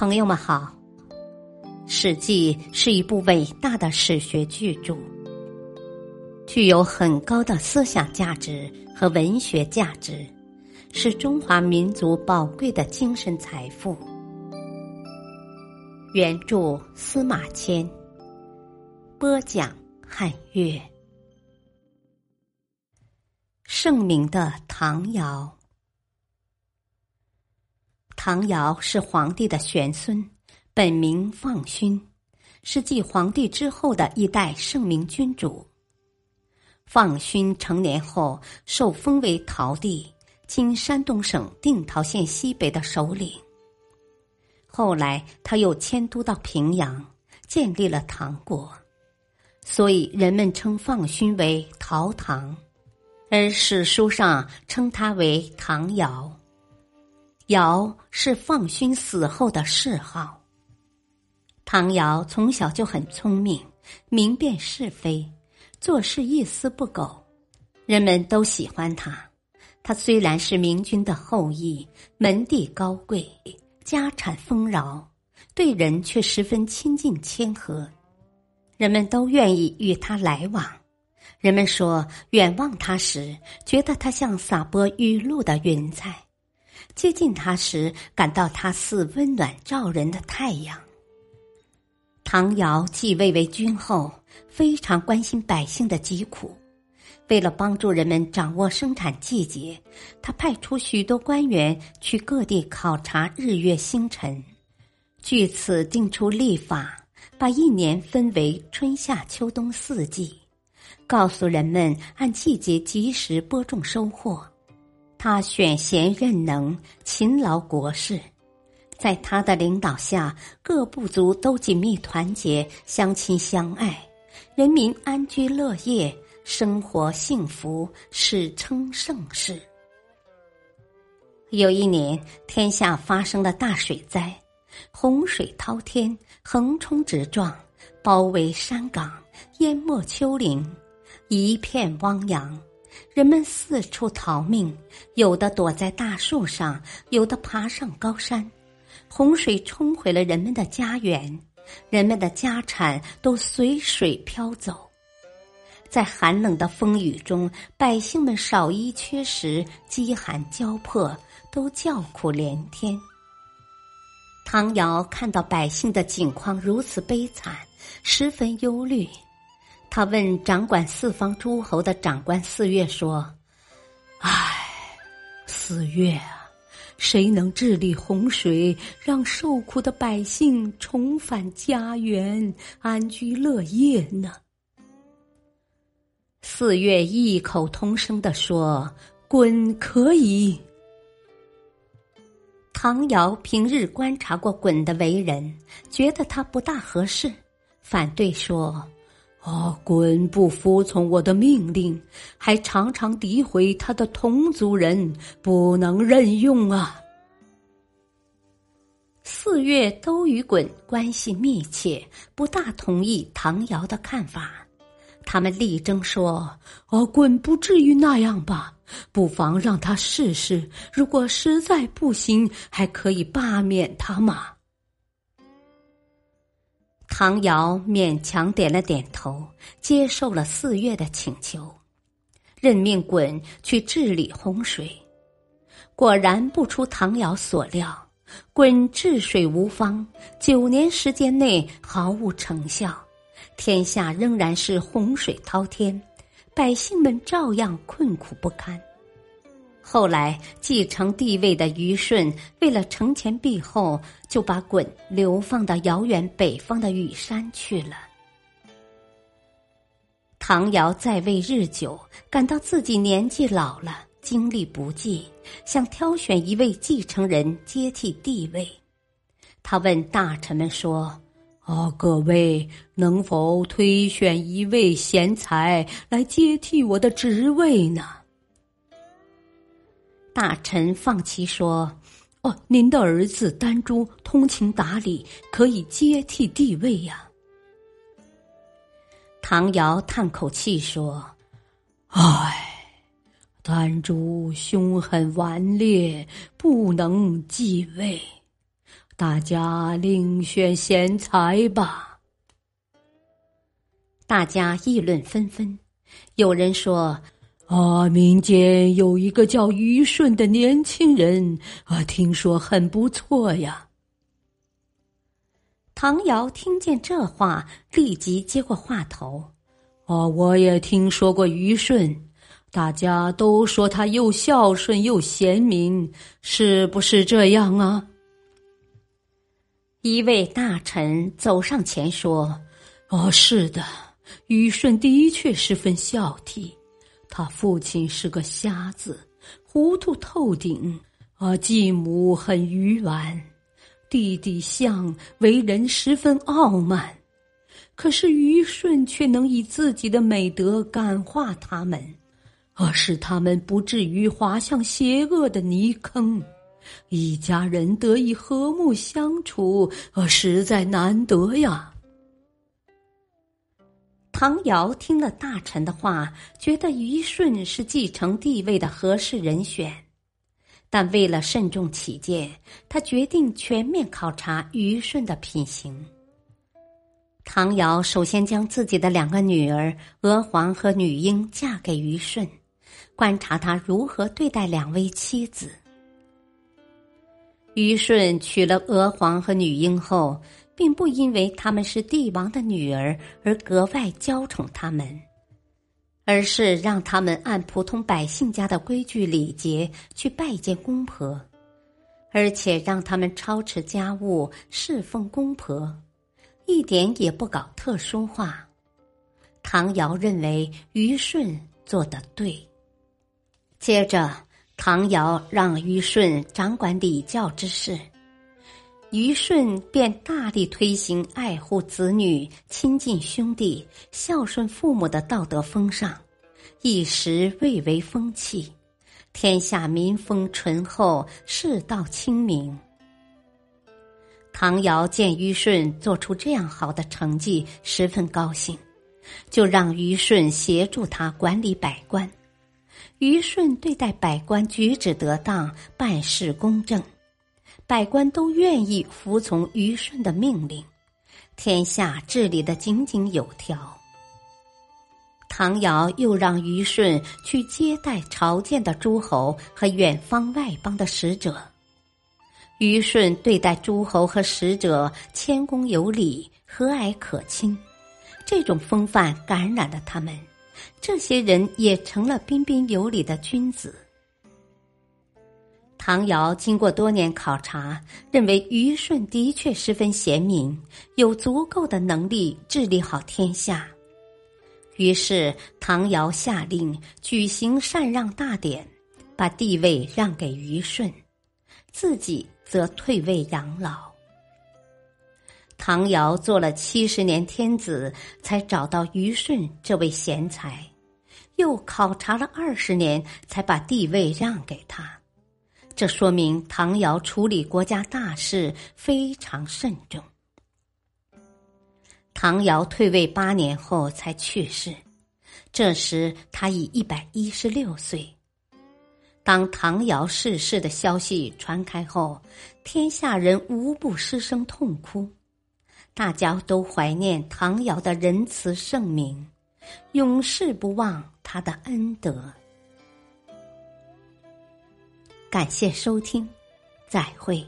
朋友们好，史记是一部伟大的史学巨著，具有很高的思想价值和文学价值，是中华民族宝贵的精神财富。原著司马迁，播讲汉乐。盛名的唐尧，唐尧是皇帝的玄孙，本名放勋，是继皇帝之后的一代圣明君主。放勋成年后受封为陶帝，今山东省定陶县西北的首领。后来他又迁都到平阳，建立了唐国，所以人们称放勋为陶唐，而史书上称他为唐尧。尧是放勋死后的谥号。唐尧从小就很聪明，明辨是非，做事一丝不苟，人们都喜欢他。他虽然是明君的后裔，门第高贵，家产丰饶，对人却十分亲近谦和，人们都愿意与他来往。人们说，远望他时觉得他像洒播雨露的云彩，接近他时感到他似温暖照人的太阳。唐尧继位为君后，非常关心百姓的疾苦。为了帮助人们掌握生产季节，他派出许多官员去各地考察日月星辰，据此定出历法，把一年分为春夏秋冬四季，告诉人们按季节及时播种收获。他选贤任能，勤劳国事。在他的领导下，各部族都紧密团结，相亲相爱，人民安居乐业，生活幸福，史称盛世。有一年，天下发生了大水灾，洪水滔天，横冲直撞，包围山岗，淹没丘陵，一片汪洋。人们四处逃命，有的躲在大树上，有的爬上高山。洪水冲毁了人们的家园，人们的家产都随水飘走。在寒冷的风雨中，百姓们少衣缺食，饥寒交迫，都叫苦连天。唐尧看到百姓的境况如此悲惨，十分忧虑。他问掌管四方诸侯的长官四岳说：“四岳啊，谁能治理洪水，让受苦的百姓重返家园，安居乐业呢？”四岳异口同声地说：“鲧可以。”唐尧平日观察过鲧的为人，觉得他不大合适，反对说：“鲧不服从我的命令，还常常诋毁他的同族人，不能任用啊。”四岳都与鲧关系密切，不大同意唐尧的看法。他们力争说：“鲧不至于那样吧，不妨让他试试，如果实在不行，还可以罢免他嘛。”唐尧勉强点了点头，接受了四岳的请求，任命鲧去治理洪水。果然不出唐尧所料，鲧治水无方，9年时间内毫无成效，天下仍然是洪水滔天，百姓们照样困苦不堪。后来继承帝位的虞舜为了承前避后，就把鲧流放到遥远北方的羽山去了。唐尧在位日久，感到自己年纪老了，精力不济，想挑选一位继承人接替帝位。他问大臣们说：“各位能否推选一位贤才来接替我的职位呢？”大臣放弃说：“您的儿子丹朱通情达理，可以接替帝位呀。”唐尧叹口气说：“丹朱凶狠顽劣，不能继位。大家另选贤才吧。大家议论纷纷，有人说啊，民间有一个叫虞舜的年轻人啊，听说很不错呀。唐尧听见这话，立即接过话头：“啊，我也听说过虞舜，大家都说他又孝顺又贤明，是不是这样啊？”一位大臣走上前说：“啊，是的，虞舜的确十分孝悌，他父亲是个瞎子，糊涂透顶，啊，继母很愚顽。”弟弟象为人十分傲慢，可是虞舜却能以自己的美德感化他们，而使他们不至于滑向邪恶的泥坑，一家人得以和睦相处，实在难得呀。唐尧听了大臣的话，觉得虞舜是继承帝位的合适人选，但为了慎重起见，他决定全面考察虞舜的品行。唐尧首先将自己的2个女儿娥皇和女英嫁给虞舜，观察他如何对待2位妻子。虞舜娶了娥皇和女英后，并不因为她们是帝王的女儿而格外娇宠她们，而是让他们按普通百姓家的规矩礼节去拜见公婆，而且让他们操持家务侍奉公婆，一点也不搞特殊化。唐尧认为虞舜做得对。接着唐尧让虞舜掌管礼教之事，虞舜便大力推行爱护子女、亲近兄弟、孝顺父母的道德风尚，一时蔚为风气，天下民风淳厚，世道清明。唐尧见虞舜做出这样好的成绩，十分高兴，就让虞舜协助他管理百官。虞舜对待百官举止得当，办事公正，百官都愿意服从虞舜的命令，天下治理得井井有条。唐尧又让虞舜去接待朝见的诸侯和远方外邦的使者，虞舜对待诸侯和使者谦恭有礼，和蔼可亲，这种风范感染了他们，这些人也成了彬彬有礼的君子。唐尧经过多年考察，认为虞舜的确十分贤明，有足够的能力治理好天下。于是唐尧下令举行禅让大典，把帝位让给虞舜，自己则退位养老。唐尧做了70年天子，才找到虞舜这位贤才，又考察了20年，才把帝位让给他。这说明唐尧处理国家大事非常慎重。唐尧退位8年后才去世，这时他已116岁。当唐尧逝世的消息传开后，天下人无不失声痛哭，大家都怀念唐尧的仁慈圣明，永世不忘他的恩德。感谢收听，再会。